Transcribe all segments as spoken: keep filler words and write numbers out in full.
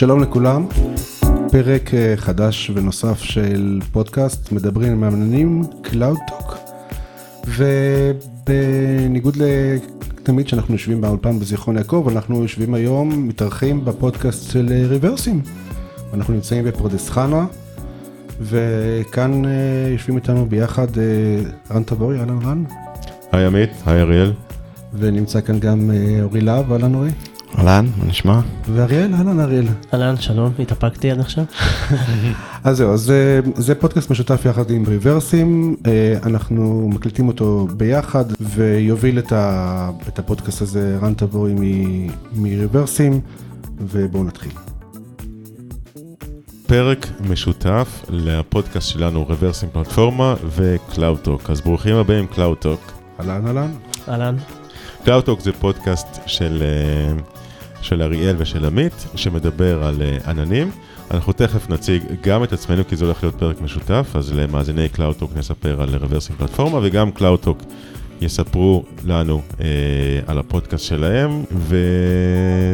שלום לכולם, פרק חדש ונוסף של פודקאסט מדברים עם מאמנים, CloudTalk, ובניגוד לתמיד שאנחנו יושבים באולפן בזיכרון יעקב, אנחנו יושבים היום, מתארחים בפודקאסט של ריברסים. אנחנו נמצאים בפרדס חנה, וכאן יושבים איתנו ביחד רן תבורי, אהלן רן. היי עמית, היי אריאל. ונמצא כאן גם אורי להב, אהלן אורי. אהלן, מה נשמע? ואריאל, אהלן אריאל. אהלן, שלום, התאפקתי עד עכשיו. אז זהו, אז זה פודקאסט משותף יחד עם ריברסים, אנחנו מקליטים אותו ביחד, ויוביל את הפודקאסט הזה רן תבורי מריברסים, ובואו נתחיל. פרק משותף לפודקאסט שלנו, ריברסים פלטפורמה ו-CloudTalk. אז ברוכים הבאים, CloudTalk. אהלן, אהלן. אהלן. CloudTalk זה פודקאסט של, של אריאל ושל עמית, שמדבר על עננים. אנחנו תכף נציג גם את עצמנו, כי זה הולך להיות פרק משותף, אז למאזיני CloudTalk נספר על ריברסים פלטפורמה, וגם CloudTalk יספרו לנו אה, על הפודקאסט שלהם,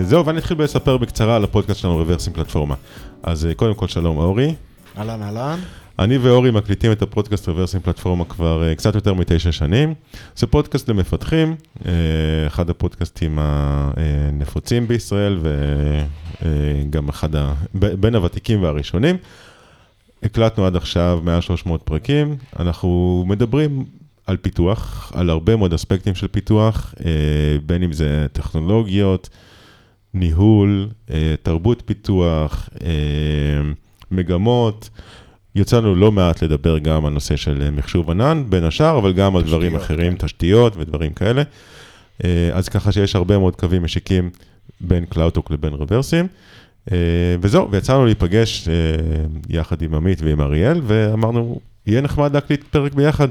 וזהו, ואני אתחיל לספר בקצרה על הפודקאסט שלנו, ריברסים פלטפורמה. אז קודם כל שלום אורי. אהלן, אהלן. אני ואורי מקליטים את הפודקאסט ריברסים פלטפורמה כבר קצת יותר מתשע שנים. זה פודקאסט למפתחים, אחד הפודקאסטים הנפוצים בישראל, וגם אחד ה... בין הוותיקים והראשונים. הקלטנו עד עכשיו מאה שלוש מאות פרקים, אנחנו מדברים על פיתוח, על הרבה מאוד אספקטים של פיתוח, בין אם זה טכנולוגיות, ניהול, תרבות פיתוח, מגמות. יצאנו לא מעט לדבר גם על נושא של מחשוב ענן, בין השאר, אבל גם על דברים אחרים, תשתיות ודברים כאלה. אז ככה שיש הרבה מאוד קווים משיקים בין CloudTalk לבין ריברסים. וזהו, ויצאנו להיפגש יחד עם עמית ועם אריאל, ואמרנו, יהיה נחמד להקליט פרק ביחד.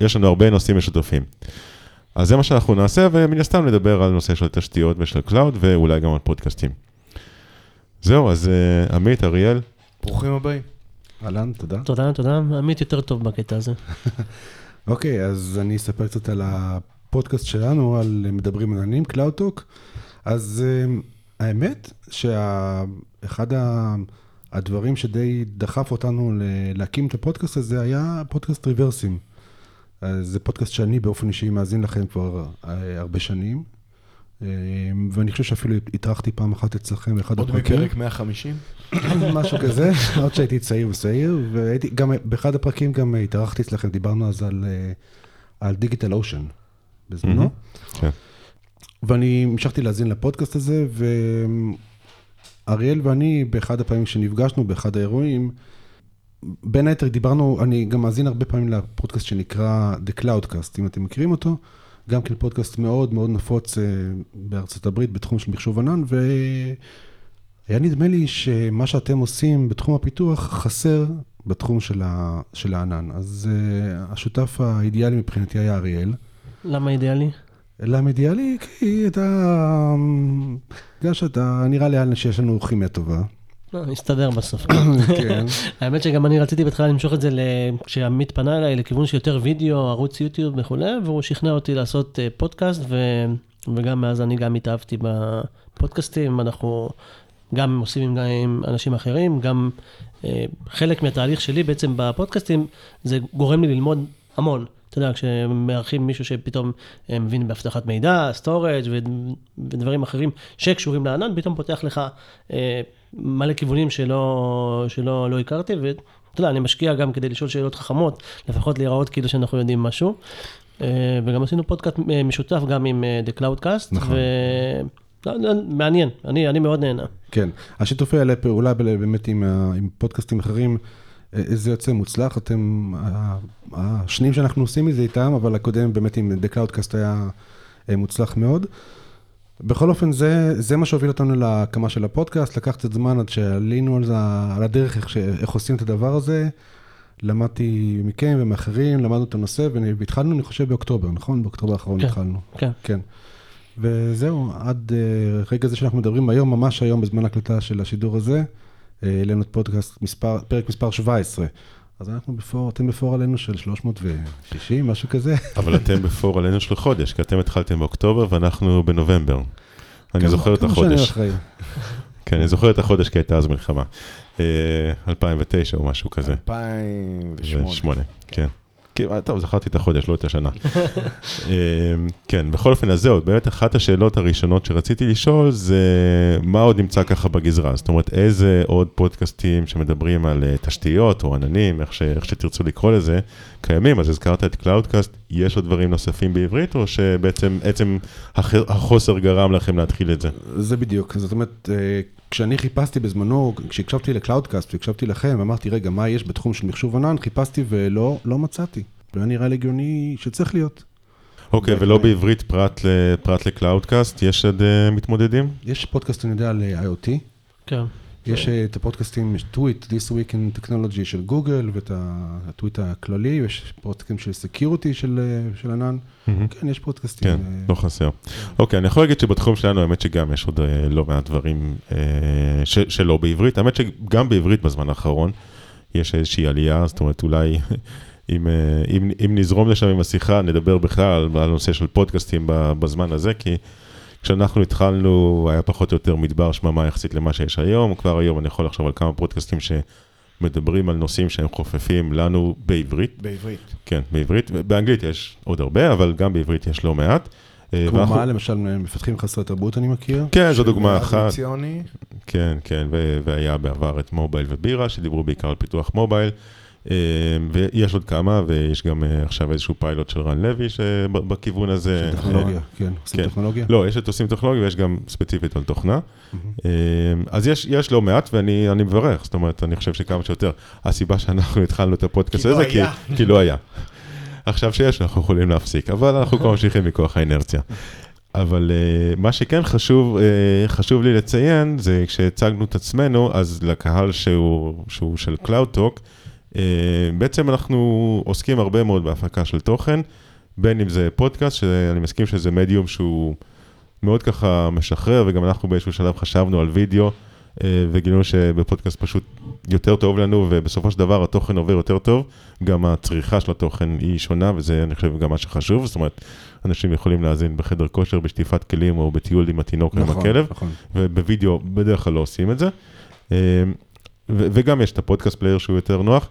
יש לנו הרבה נושאים משותפים. אז זה מה שאנחנו נעשה, ומן הסתם נדבר על נושא של תשתיות ושל קלאוד, ואולי גם על פודקאסטים. זהו, אז עמית, אריאל. ברוכים הבאים. אהלן, תודה. תודה, תודה. עמית יותר טוב בקטע הזה. אוקיי, אז אני אספר קצת על הפודקאסט שלנו, על מדברים עננים, CloudTalk. אז האמת שאחד הדברים שדי דחף אותנו להקים את הפודקאסט הזה, היה פודקאסט ריברסים. זה פודקאסט שאני באופן אישי מאזין לכם כבר הרבה שנים, ואני חושב שאפילו התארחתי פעם אחת אצלכם. עוד בפרק מאה חמישים? משהו כזה, עוד שהייתי צעיר וסעיר, וגם באחד הפרקים גם התארחתי אצלכם, דיברנו אז על דיגיטל אושן בזמנו, ואני המשכתי להזין לפודקאסט הזה, ואריאל ואני באחד הפעמים שנפגשנו, באחד האירועים, בין היתר דיברנו, אני גם מאזין הרבה פעמים לפודקאסט שנקרא The Cloudcast, אם אתם מכירים אותו, גם כן פודקאסט מאוד מאוד נפוץ בארצות הברית בתחום של מחשוב ענן, והיה נדמה לי שמה שאתם עושים בתחום הפיתוח חסר בתחום של, ה... של הענן. אז השותף האידיאלי מבחינתי היה אריאל. למה אידיאלי? למה אידיאלי? כי אתה... גם שאתה נראה לאן שיש לנו כימיה טובה. נסתדר בסוף. האמת שגם אני רציתי בהתחלה למשוך את זה כשעמית פנה אליי לכיוון שיותר וידאו, ערוץ יוטיוב וכו', והוא שכנע אותי לעשות פודקאסט, וגם מאז אני גם התאהבתי בפודקאסטים. אנחנו גם עושים עם אנשים אחרים, גם חלק מהתהליך שלי בעצם בפודקאסטים, זה גורם לי ללמוד המון. אתה יודע, כשמארחים מישהו שפתאום מבין בהבטחת מידע, סטורג' ודברים אחרים שקשורים לענן, פתאום פותח לך מלא כיוונים שלא, שלא, לא הכרתי, ואתה יודע, אני משקיע גם כדי לשאול שאלות חכמות, לפחות להיראות כאילו שאנחנו יודעים משהו, וגם עשינו פודקאסט משותף גם עם The Cloudcast, נכון. ו... מעניין, אני, אני מאוד נהנה. כן, השיתופי האלה פעולה באמת עם, עם פודקאסטים אחרים, זה יוצא מוצלח, אתם, השנים שאנחנו עושים מזה איתם, אבל הקודם באמת עם The Cloudcast היה מוצלח מאוד. בכל אופן, זה, זה מה שהוביל אותנו להקמה של הפודקאסט, לקח קצת זמן עד שעלינו על, זה, על הדרך איך, איך עושים את הדבר הזה, למדתי מכם ומאחרים, למדנו את הנושא, והתחלנו, אני חושב, באוקטובר, נכון? באוקטובר האחרון כן, התחלנו. כן. כן. וזהו, עד רגע זה שאנחנו מדברים היום, ממש היום, בזמן הקלטה של השידור הזה, אלינו את פודקאסט מספר, פרק מספר שבע עשרה. אז אנחנו בפור, אתם בפור עלינו של שלוש מאות ושישים, משהו כזה. אבל אתם בפור עלינו של חודש, כי אתם התחלתם באוקטובר ואנחנו בנובמבר. אני זוכר את החודש. כן, אני זוכר את החודש כי הייתה אז מלחמה. אלפיים ותשע או משהו כזה. אלפיים ושמונה. כן. טוב, זכרתי את החודש, לא את השנה. כן, בכל אופן, אז זהו, באמת אחת השאלות הראשונות שרציתי לשאול, זה מה עוד נמצא ככה בגזרה? זאת אומרת, איזה עוד פודקאסטים שמדברים על תשתיות או עננים, איך שתרצו לקרוא לזה, קיימים? אז הזכרת את קלאודקאסט, יש עוד דברים נוספים בעברית, או שבעצם עצם החוסר גרם לכם להתחיל את זה? זה בדיוק, זאת אומרת, כשאני חיפשתי בזמנו, כשהקשבתי לקלאודקאסט והקשבתי לכם, אמרתי, רגע, מה יש בתחום של מחשוב ענן? חיפשתי ולא, לא מצאתי. לא נראה לי הגיוני שצריך להיות. אוקיי, ולא בעברית פרט לפרט לקלאודקאסט, יש עוד מתמודדים? יש פודקאסט, אני יודע, על איי או טי. כן. יש את הפודקאסטים, טוויט, This Week in Technology של גוגל, ואת הטוויט הכללי, יש פודקאסטים של סקיוריטי של ענן. כן, יש פודקאסטים. כן, לא חסר. אוקיי, אני יכול להגיד שבתחום שלנו, האמת שגם יש עוד לא מעט דברים שלא בעברית. האמת שגם בעברית בזמן האחרון יש איזושהי עלייה, זאת אומרת, אולי אם, אם, אם נזרום לשם עם השיחה, נדבר בכלל על הנושא של פודקאסטים בזמן הזה, כי כשאנחנו התחלנו, היה פחות או יותר מדבר שממה יחסית למה שיש היום. כבר היום אני יכול לחשוב על כמה פודקאסטים שמדברים על נושאים שהם חופפים לנו בעברית. בעברית. כן, בעברית. באנגלית יש עוד הרבה, אבל גם בעברית יש לא מעט. כמו מה, למשל, מפתחים חסרי תרבות, אני מכיר. כן, זו דוגמה אחת. ציוני. כן, כן, והיה בעבר את מובייל ובירה, שדיברו בעיקר על פיתוח מובייל. ויש עוד כמה, ויש גם עכשיו איזשהו פיילוט של רן לוי שבכיוון הזה. של טכנולוגיה, כן, עושים טכנולוגיה. לא, יש את עושים טכנולוגיה ויש גם ספציפית על תוכנה. אז יש לא מעט ואני מברך, זאת אומרת, אני חושב שכמה שיותר, הסיבה שאנחנו התחלנו את הפודקאסט הזה, כי לא היה. עכשיו שיש, אנחנו יכולים להפסיק, אבל אנחנו כבר ממשיכים מכוח האינרציה. אבל מה שכן חשוב, חשוב לי לציין, זה כשהצגנו את עצמנו, אז לקהל שהוא של CloudTalk, בעצם אנחנו עוסקים הרבה מאוד בהפקה של תוכן, בין אם זה פודקאסט, שאני מסכים שזה מדיום שהוא מאוד ככה משחרר, וגם אנחנו באיזשהו שלב חשבנו על וידאו, וגילינו שבפודקאסט פשוט יותר טוב לנו, ובסופו של דבר התוכן עובר יותר טוב, גם הצריכה של התוכן היא שונה, וזה אני חושב גם מה שחשוב, זאת אומרת, אנשים יכולים להאזין בחדר כושר, בשטיפת כלים, או בטיול עם התינוק ועם הכלב, ובוידאו בדרך כלל לא עושים את זה. וגם יש את הפודקאסט פלייר שהוא יותר נוח,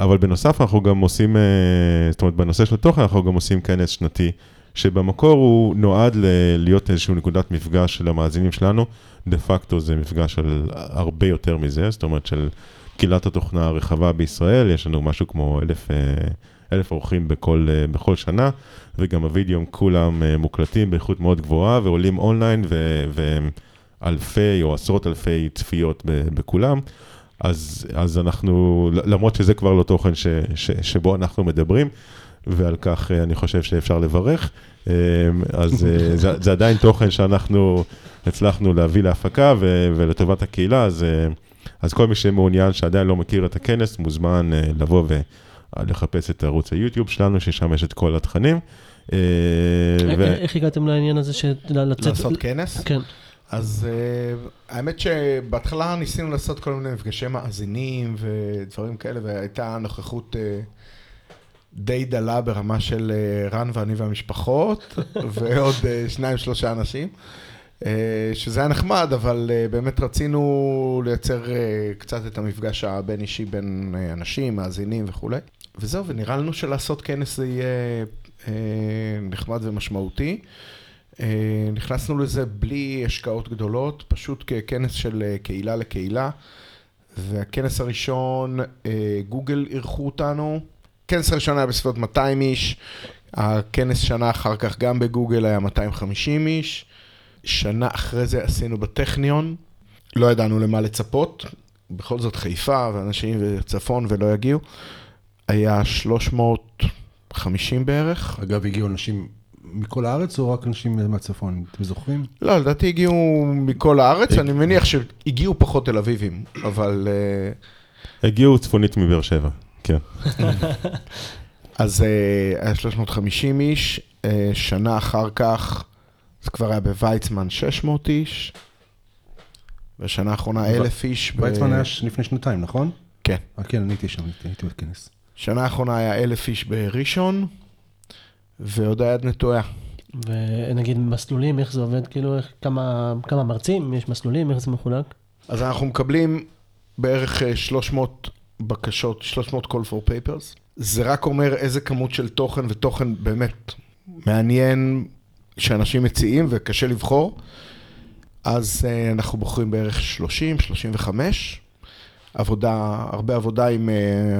אבל בנוסף אנחנו גם עושים, זאת אומרת בנושא של התוכן אנחנו גם עושים כנס שנתי, שבמקור הוא נועד להיות איזשהו נקודת מפגש של המאזינים שלנו, דה פקטו זה מפגש של הרבה יותר מזה, זאת אומרת של קהילת התוכנה הרחבה בישראל, יש לנו משהו כמו אלף, אלף אורחים בכל, בכל שנה, וגם הוידאו כולם מוקלטים באיכות מאוד גבוהה, ועולים אונליין ו... ו אלפי או עשרות אלפי צפיות בכולם, אז, אז אנחנו, למרות שזה כבר לא תוכן ש, ש, שבו אנחנו מדברים, ועל כך אני חושב שאפשר לברך, אז זה, זה עדיין תוכן שאנחנו הצלחנו להביא להפקה ו, ולטובת הקהילה, אז, אז כל מי שמעוניין שעדיין לא מכיר את הכנס, מוזמן לבוא ולחפש את ערוץ היוטיוב שלנו, ששם יש את כל התכנים. איך הגעתם לעניין הזה של לעשות כנס? כן. אז uh, האמת שבהתחלה ניסינו לעשות כל מיני מפגשי מאזינים ודברים כאלה, והייתה נוכחות uh, די דלה ברמה של uh, רן ואני והמשפחות, ועוד uh, שניים שלושה אנשים, uh, שזה היה נחמד, אבל uh, באמת רצינו לייצר uh, קצת את המפגש הבין אישי בין uh, אנשים, מאזינים וכו'. וזהו, ונראה לנו שלעשות כנס זה יהיה uh, נחמד ומשמעותי. נכנסנו לזה בלי השקעות גדולות, פשוט ככנס של קהילה לקהילה, והכנס הראשון, גוגל ערכו אותנו, הכנס הראשון היה בסביבות מאתיים איש, הכנס שנה אחר כך גם בגוגל היה מאתיים וחמישים איש, שנה אחרי זה עשינו בטכניון, לא ידענו למה לצפות, בכל זאת חיפה ואנשים וצפון ולא יגיעו, היה שלוש מאות וחמישים בערך. אגב, הגיעו אנשים... מכל הארץ או רק אנשים מהצפון, אתם זוכרים? לא, לדעתי הגיעו מכל הארץ, אני מניח שהגיעו פחות תל אביבים, אבל... הגיעו צפונית מבאר שבע, כן. אז היה שלוש מאות וחמישים איש, שנה אחר כך, זה כבר היה בוויצמן שש מאות איש, בשנה האחרונה אלף איש. וויצמן היה לפני שנתיים, נכון? כן. כן, אני הייתי שם, הייתי בכנס. שנה האחרונה היה אלף איש בראשון, ועוד היד נטויה. ונגיד מסלולים, איך זה עובד, כאילו, איך, כמה, כמה מרצים, יש מסלולים, איך זה מחולק? אז אנחנו מקבלים בערך שלוש מאות בקשות, שלוש מאות call for papers. זה רק אומר איזה כמות של תוכן, ותוכן באמת מעניין שאנשים מציעים וקשה לבחור. אז אנחנו בוחרים בערך שלושים, שלושים וחמש. עבודה, הרבה עבודה עם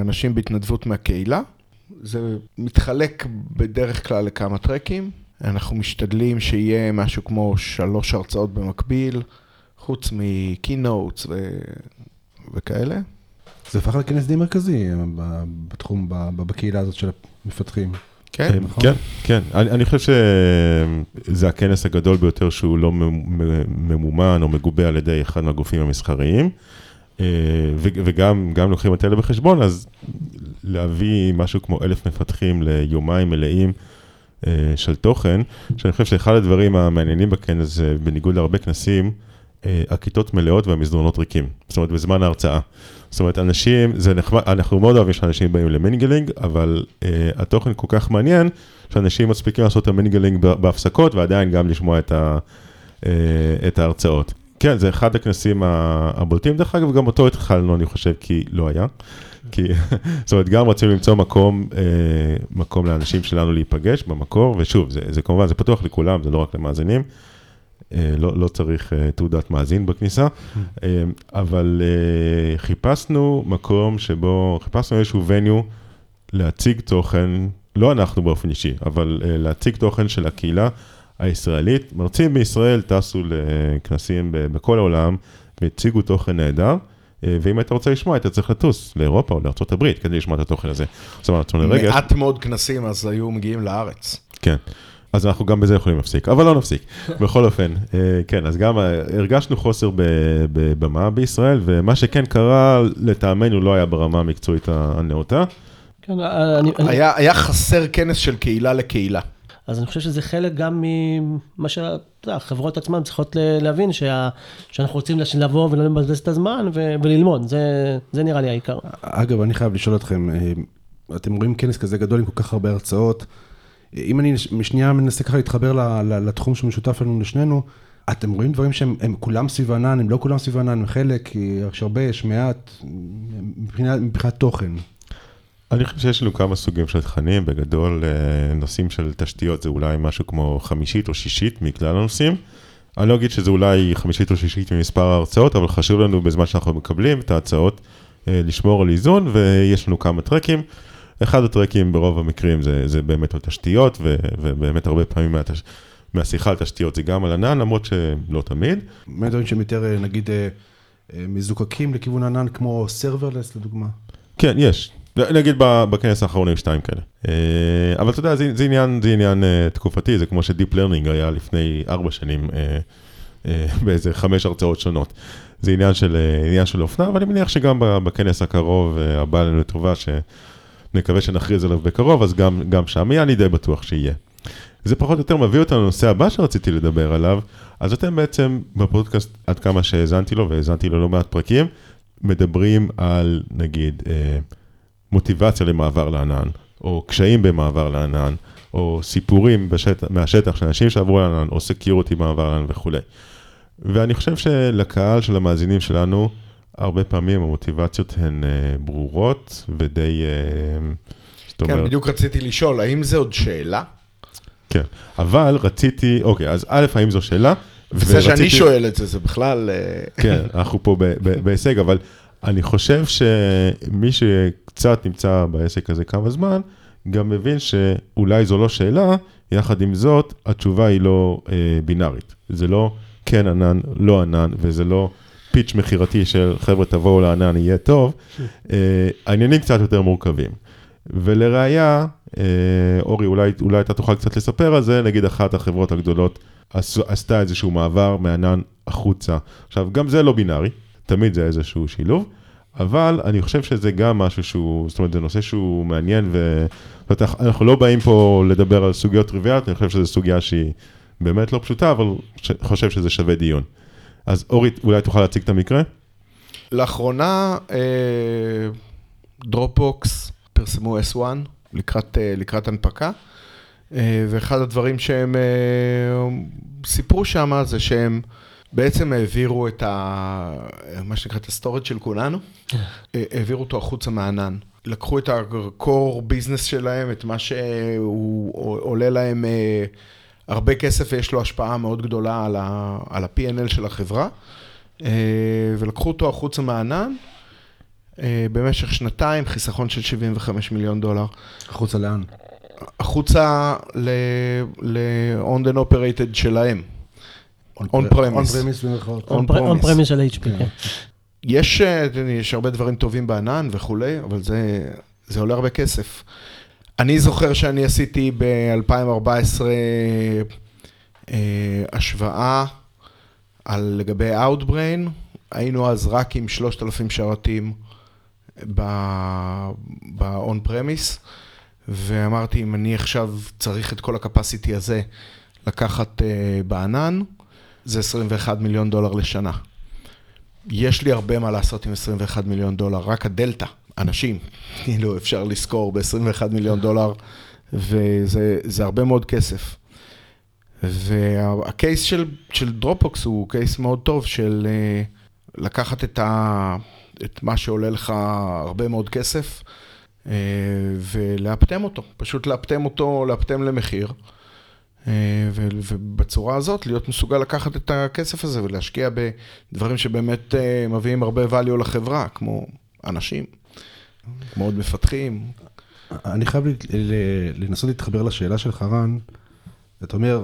אנשים בהתנדבות מהקהילה. זה מתחלק בדרך כלל לכמה טרקים. אנחנו משתדלים שיהיה משהו כמו שלוש הרצאות במקביל, חוץ מקינוטס וכאלה. זה הפך לכנס די מרכזי בתחום, בקהילה הזאת של המפתחים. כן, כן, כן. אני חושב שזה הכנס הגדול ביותר שהוא לא ממומן או מגובה על ידי אחד מהגופים המסחריים, וגם לוקחים את אלה בחשבון, אז להביא משהו כמו אלף מפתחים ליומיים מלאים של תוכן, שאני חושב שאחד הדברים המעניינים בכנס, בניגוד להרבה כנסים, הכיתות מלאות והמסדרונות ריקים. זאת אומרת, בזמן ההרצאה. זאת אומרת, אנשים, זה נחמד, אנחנו מאוד אוהבים שאנשים באים למינגלינג, אבל אה, התוכן כל כך מעניין, שאנשים מספיקים לעשות את המינגלינג בהפסקות, ועדיין גם לשמוע את, ה, אה, את ההרצאות. כן, זה אחד הכנסים הבולטים, דרך אגב, גם אותו התחלנו, אני חושב, כי לא היה. כי, זאת אומרת, גם רצינו למצוא מקום, אה, מקום לאנשים שלנו להיפגש במקור, ושוב, זה, זה כמובן, זה פתוח לכולם, זה לא רק למאזינים, לא, לא צריך תעודת מאזין בכניסה, אבל חיפשנו מקום שבו, חיפשנו איזשהו וניו להציג תוכן, לא אנחנו באופן אישי, אבל להציג תוכן של הקהילה הישראלית. מרצים בישראל טסו לכנסים בכל העולם והציגו תוכן נהדר, ואם אתה רוצה לשמוע, אתה צריך לטוס לאירופה או לארצות הברית כדי לשמוע את התוכן הזה. זאת אומרת, לרגע... מעט מאוד כנסים אז היו מגיעים לארץ. כן. אז אנחנו גם בזה יכולים להפסיק, אבל לא נפסיק. בכל אופן, כן, אז גם הרגשנו חוסר בבמה בישראל, ומה שכן קרה, לטעמנו לא היה ברמה המקצועית הנאותה. היה חסר כנס של קהילה לקהילה. אז אני חושב שזה חלק גם ממה שהחברות עצמן צריכות להבין, שאנחנו רוצים לבוא ולא לבזבז את הזמן וללמוד, זה נראה לי העיקר. אגב, אני חייב לשאול אתכם, אתם רואים כנס כזה גדול עם כל כך הרבה הרצאות, אם אני משנייה מנסה ככה להתחבר לתחום שמשותף לנו לשנינו, אתם רואים דברים שהם כולם סביב ענן, הם לא כולם סביב ענן, חלק, יש הרבה, יש מעט, מבחינת תוכן. אני חושב שיש לנו כמה סוגים של תכנים, בגדול נושאים של תשתיות זה אולי משהו כמו חמישית או שישית מכלל הנושאים. אני לא אגיד שזה אולי חמישית או שישית ממספר ההרצאות, אבל חשוב לנו בזמן שאנחנו מקבלים את ההצעות לשמור על איזון, ויש לנו כמה טרקים. אחד הטרקים ברוב המקרים זה, זה באמת על תשתיות, ו, ובאמת הרבה פעמים מהתש... מהשיחה על תשתיות זה גם על ענן, למרות שלא תמיד. מה דברים שהם יותר, נגיד, מזוקקים לכיוון ענן, כמו Serverless, לדוגמה? כן, יש. נגיד בכנס האחרון עם שתיים כאלה. אבל אתה יודע, זה, זה עניין, זה עניין תקופתי, זה כמו שדיפ לרנינג היה לפני ארבע שנים, באיזה חמש הרצאות שונות. זה עניין של, עניין של אופנה, ואני מניח שגם בכנס הקרוב, הבא לנו לטובה ש... נקווה שנכריז עליו בקרוב, אז גם, גם שם יהיה, אני די בטוח שיהיה. זה פחות או יותר מביא אותנו לנושא הבא שרציתי לדבר עליו, אז אתם בעצם בפודקאסט, עד כמה שהזנתי לו, והזנתי לו לא מעט פרקים, מדברים על, נגיד, אה, מוטיבציה למעבר לענן, או קשיים במעבר לענן, או סיפורים בשטח, מהשטח של אנשים שעברו לענן, או סקיורטי מעבר לענן וכו'. ואני חושב שלקהל של המאזינים שלנו, הרבה פעמים המוטיבציות הן ברורות ודי... כן, בדיוק רציתי לשאול, האם זה עוד שאלה? כן, אבל רציתי... אוקיי, אז א', האם זו שאלה? זה שאני שואל את זה, זה בכלל... כן, אנחנו פה בעסק, אבל אני חושב שמי שקצת נמצא בעסק הזה כמה זמן, גם מבין שאולי זו לא שאלה, יחד עם זאת, התשובה היא לא בינארית. זה לא כן ענן, לא ענן, וזה לא... פיץ' מחירתי של חבר'ה תבואו לענן יהיה טוב, העניינים קצת יותר מורכבים. ולראיה, אורי, אולי אתה תוכל קצת לספר על זה, נגיד אחת החברות הגדולות עשתה איזשהו מעבר מענן החוצה. עכשיו, גם זה לא בינארי, תמיד זה איזשהו שילוב, אבל אני חושב שזה גם משהו שהוא, זאת אומרת, זה נושא שהוא מעניין, ואנחנו לא באים פה לדבר על סוגיות טריוויאליות, אני חושב שזו סוגיה שהיא באמת לא פשוטה, אבל חושב שזה שווה דיון. אז אורית, אולי תוכל להציג את המקרה? לאחרונה, דרופבוקס פרסמו אס אחת לקראת הנפקה, ואחד הדברים שהם סיפרו שם זה שהם בעצם העבירו את ה... מה שנקרא את הסטורג' של כולנו, העבירו אותו החוצה מהענן. לקחו את ה-core ביזנס שלהם, את מה שהוא עולה להם הרבה כסף ויש לו השפעה מאוד גדולה על ה-פי אנד אל של החברה, ולקחו אותו החוצה מהענן, במשך שנתיים, חיסכון של שבעים וחמישה מיליון דולר. החוצה לאן? החוצה ל-on and operated שלהם. on premise. on premise של אייץ' פי. יש יש הרבה דברים טובים בענן וכולי, אבל זה זה עולה הרבה כסף. אני זוכר שאני עשיתי ב-אלפיים וארבע עשרה השוואה על לגבי Outbrain, היינו אז רק עם שלושת אלפים שרתים ב-on premise, ואמרתי אם אני עכשיו צריך את כל הקפסיטי הזה לקחת בענן, זה עשרים ואחד מיליון דולר לשנה. יש לי הרבה מה לעשות עם עשרים ואחד מיליון דולר, רק הדלטה, אנשים, כאילו אפשר לזכור ב-עשרים ואחד מיליון דולר, וזה זה הרבה מאוד כסף. והקייס של, של דרופבוקס הוא קייס מאוד טוב, של לקחת את, ה, את מה שעולה לך הרבה מאוד כסף, ולאפתם אותו, פשוט לאפתם אותו, לאפתם למחיר, ובצורה הזאת להיות מסוגל לקחת את הכסף הזה ולהשקיע בדברים שבאמת מביאים הרבה value לחברה, כמו אנשים, כמו עוד מפתחים. אני חייב לנסות להתחבר לשאלה של חרן. זאת אומרת,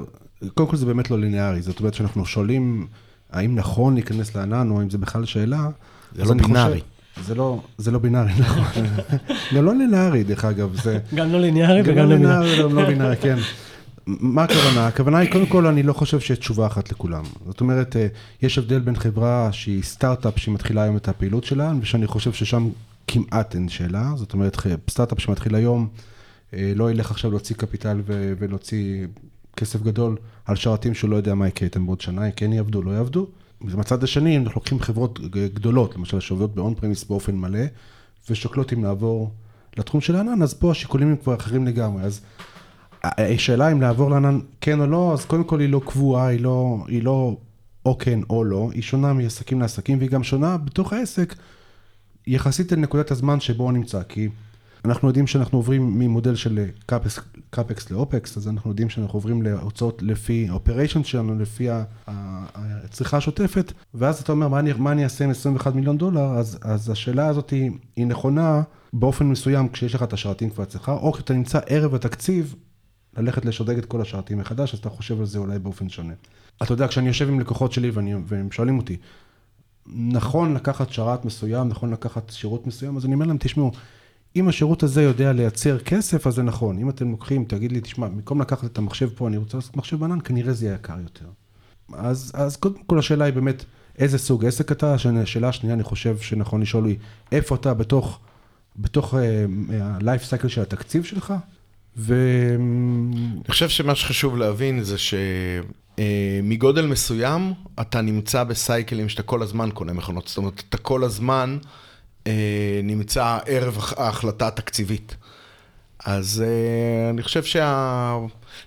קודם כל זה באמת לא ליניארי, זאת אומרת שאנחנו שואלים האם נכון להיכנס לענן או האם זה בכלל שאלה. זה לא בינארי. זה לא, זה לא בינארי, נכון. זה לא ליניארי, דרך אגב. גם לא ליניארי וגם לא בינארי. גם לא בינארי, כן. מה הכוונה? הכוונה היא, קודם כל, אני לא חושב שיש תשובה אחת לכולם. זאת אומרת, יש הבדל בין חברה שהיא סטארט-אפ שמתחילה היום את הפעילות שלה, ושאני חושב ששם כמעט אין שאלה. זאת אומרת, סטארט-אפ שמתחיל היום, לא ילך עכשיו להוציא קפיטל ולהוציא כסף גדול על שרתים שהוא לא יודע מה יקרה איתם בעוד שנה, כן יעבדו, לא יעבדו. מצד השני, אנחנו לוקחים חברות גדולות, למשל, שעובדות ב-on-premise באופן מלא, ושוקלות אם לעבור לתחום של הענן, אז פה השיקולים הם כבר אחרים לגמרי. אז השאלה אם לעבור לענן כן או לא, אז קודם כל היא לא קבועה, היא לא, היא לא או כן או לא, היא שונה מעסקים לעסקים, והיא גם שונה בתוך העסק יחסית לנקודת הזמן שבו נמצא, כי אנחנו יודעים שאנחנו עוברים ממודל של קאפקס, קאפקס לאופקס, אז אנחנו יודעים שאנחנו עוברים להוצאות לפי האופריישן שלנו, לפי הצריכה השוטפת, ואז אתה אומר, מה אני, מה אני אעשה עם עשרים ואחד מיליון דולר, אז, אז השאלה הזאת היא, היא נכונה באופן מסוים כשיש לך את השרתים כבר צריכה, או כשאתה נמצא ערב התקציב, ללכת לשודג את כל השרתים מחדש, אז אתה חושב על זה אולי באופן שונה. אתה יודע, כשאני יושב עם לקוחות שלי ואני, והם שואלים אותי, נכון לקחת שרת מסוים, נכון לקחת שירות מסוים, אז אני אומר להם, תשמעו, אם השירות הזה יודע לייצר כסף, אז זה נכון. אם אתם לוקחים, תגיד לי, תשמע, במקום לקחת את המחשב פה, אני רוצה לעשות מחשב בענן, כנראה זה יהיה יקר יותר. אז, אז קודם כל השאלה היא באמת, איזה סוג עסק אתה? השאלה השנייה, אני חושב שנכון לשאול לי, איפה אתה בתוך, בתוך, ה-life cycle של התקציב שלך? ו... אני חושב שמה שחשוב להבין זה שמגודל מסוים אתה נמצא בסייקלים שאתה כל הזמן קונה מכונות, זאת אומרת אתה כל הזמן נמצא ערב ההחלטה התקציבית. אז אני חושב שה...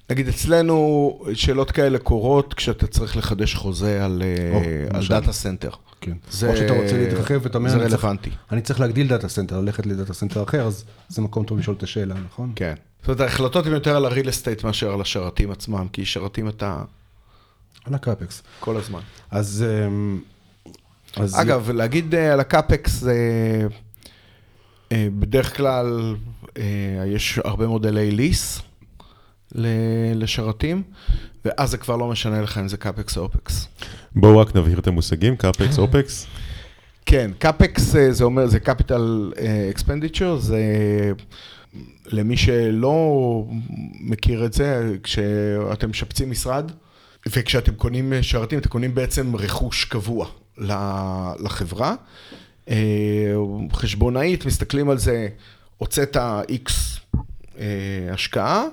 נגיד אצלנו שאלות כאלה קורות כשאתה צריך לחדש חוזה על, או, על דאטה סנטר. כן. זה... או שאתה רוצה להתרחב ואתה אומר, אני צריך, אני צריך להגדיל דאטה סנטר, ללכת לדאטה סנטר אחר, אז זה מקום טוב לשאול את השאלה, נכון? כן. זאת אומרת, ההחלטות הן יותר על הריל אסטייט מאשר על השרתים עצמם, כי שרתים אתה... על הקאפקס. כל הזמן. אז... אז... אגב, להגיד על הקאפקס, בדרך כלל יש הרבה מודלי ליס לשרתים, ואז זה כבר לא משנה לך אם זה קאפקס או אופקס. בואו רק נבהיר את המושגים, קאפקס, אופקס. כן, קאפקס זה אומר, זה קפיטל אקספנדיצ'ר, זה... למי שלא מכיר את זה, כשאתם משפצים משרד, וכשאתם קונים שרתים, אתם קונים בעצם רכוש קבוע לחברה. חשבונאית, מסתכלים על זה, הוצאת X השקעה,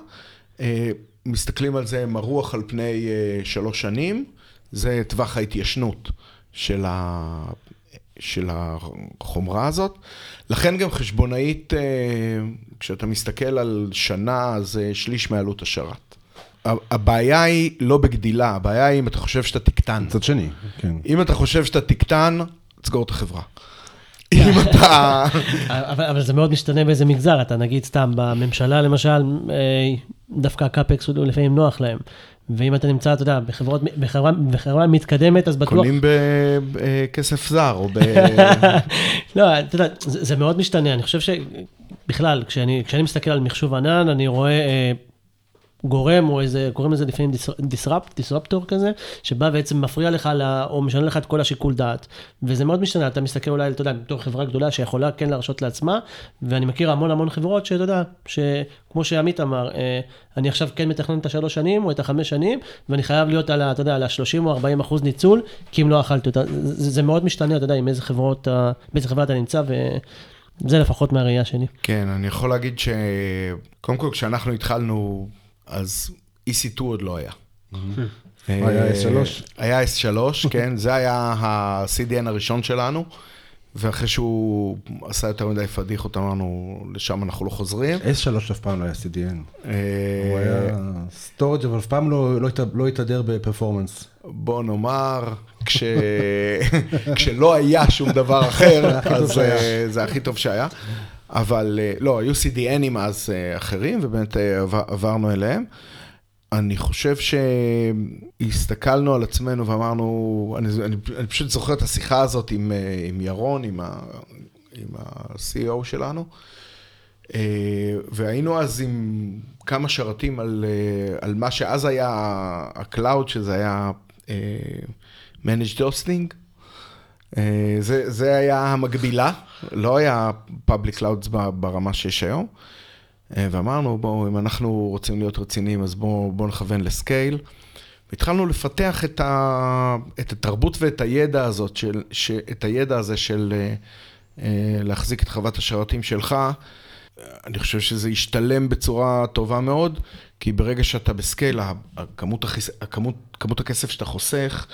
מסתכלים על זה מרוח על פני שלוש שנים, זה טווח ההתיישנות של של החומרה הזאת. לכן גם חשבונאית, כשאתה מסתכל על שנה, זה שליש מעלות השרת. הבעיה היא לא בגדילה, הבעיה היא אם אתה חושב שאתה תקטן. צד שני, כן. אם אתה חושב שאתה תקטן, תסגור את החברה. אם אתה... אבל זה מאוד משתנה באיזה מגזר, אתה נגיד סתם בממשלה למשל, דווקא הקאפקס הוא לפעמים נוח להם. ואם אתה נמצא, אתה יודע, בחברות, בחברה, בחברה מתקדמת, אז בטוח... קונים בכסף זר, או ב... לא, אתה יודע, זה, זה מאוד משתנה. אני חושב שבכלל, כשאני, כשאני מסתכל על מחשוב ענן, אני רואה אה, גורם, או איזה, קוראים לזה לפעמים דיסרפט, דיסרפטור כזה, שבא בעצם מפריע לך, לה, או משנה לך את כל השיקול דעת. וזה מאוד משתנה. אתה מסתכל אולי, אתה יודע, בתור חברה גדולה, שיכולה כן להרשות לעצמה, ואני מכיר המון המון חברות, שאתה יודע, שכמו שעמית אמר, אה, אני עכשיו כן מתכנן את השלוש שנים, או את החמש שנים, ואני חייב להיות על, אתה יודע, על השלושים או ארבעים אחוז ניצול, כי אם לא אכלתי אותה. זה, זה מאוד משתנה, אתה יודע, עם איזה חברות, באיזה חברה אתה נמצא, וזה לפחות מהראייה שלי. כן, אני יכול להגיד ש... קודם כל, כשאנחנו התחלנו, אז אי סי טו עוד לא היה. היה אס שלוש? היה אס שלוש, כן. זה היה ה-סי די אן הראשון שלנו, ואחרי שהוא עשה יותר מדי פדיחות, אמרנו, לשם אנחנו לא חוזרים. אס שלוש אף פעם לא היה סי די אן. הוא היה סטורג' אבל אף פעם לא התהדר בפרפורמנס. בוא נאמר, כשלא היה שום דבר אחר, אז זה הכי טוב שהיה. אבל לא, היו סי די אנים אז אחרים, ובאמת עברנו אליהם. אני חושב שהסתכלנו על עצמנו ואמרנו, אני, אני, אני פשוט זוכר את השיחה הזאת עם, עם ירון, עם, ה, עם ה-סי אי או שלנו, והיינו אז עם כמה שרתים על, על מה שאז היה ה-Cloud, שזה היה Managed Hosting, זה, זה היה המקבילה, לא היה public clouds ברמה שיש היום, ואמרנו, בואו, אם אנחנו רוצים להיות רציניים, אז בואו בוא נכוון לסקייל. והתחלנו לפתח את, ה, את התרבות ואת הידע הזאת, של, ש, את הידע הזה של להחזיק את חוות השרתים שלך. אני חושב שזה ישתלם בצורה טובה מאוד, כי ברגע שאתה בסקייל, הכמות, החיס, הכמות, כמות הכסף שאתה חוסך,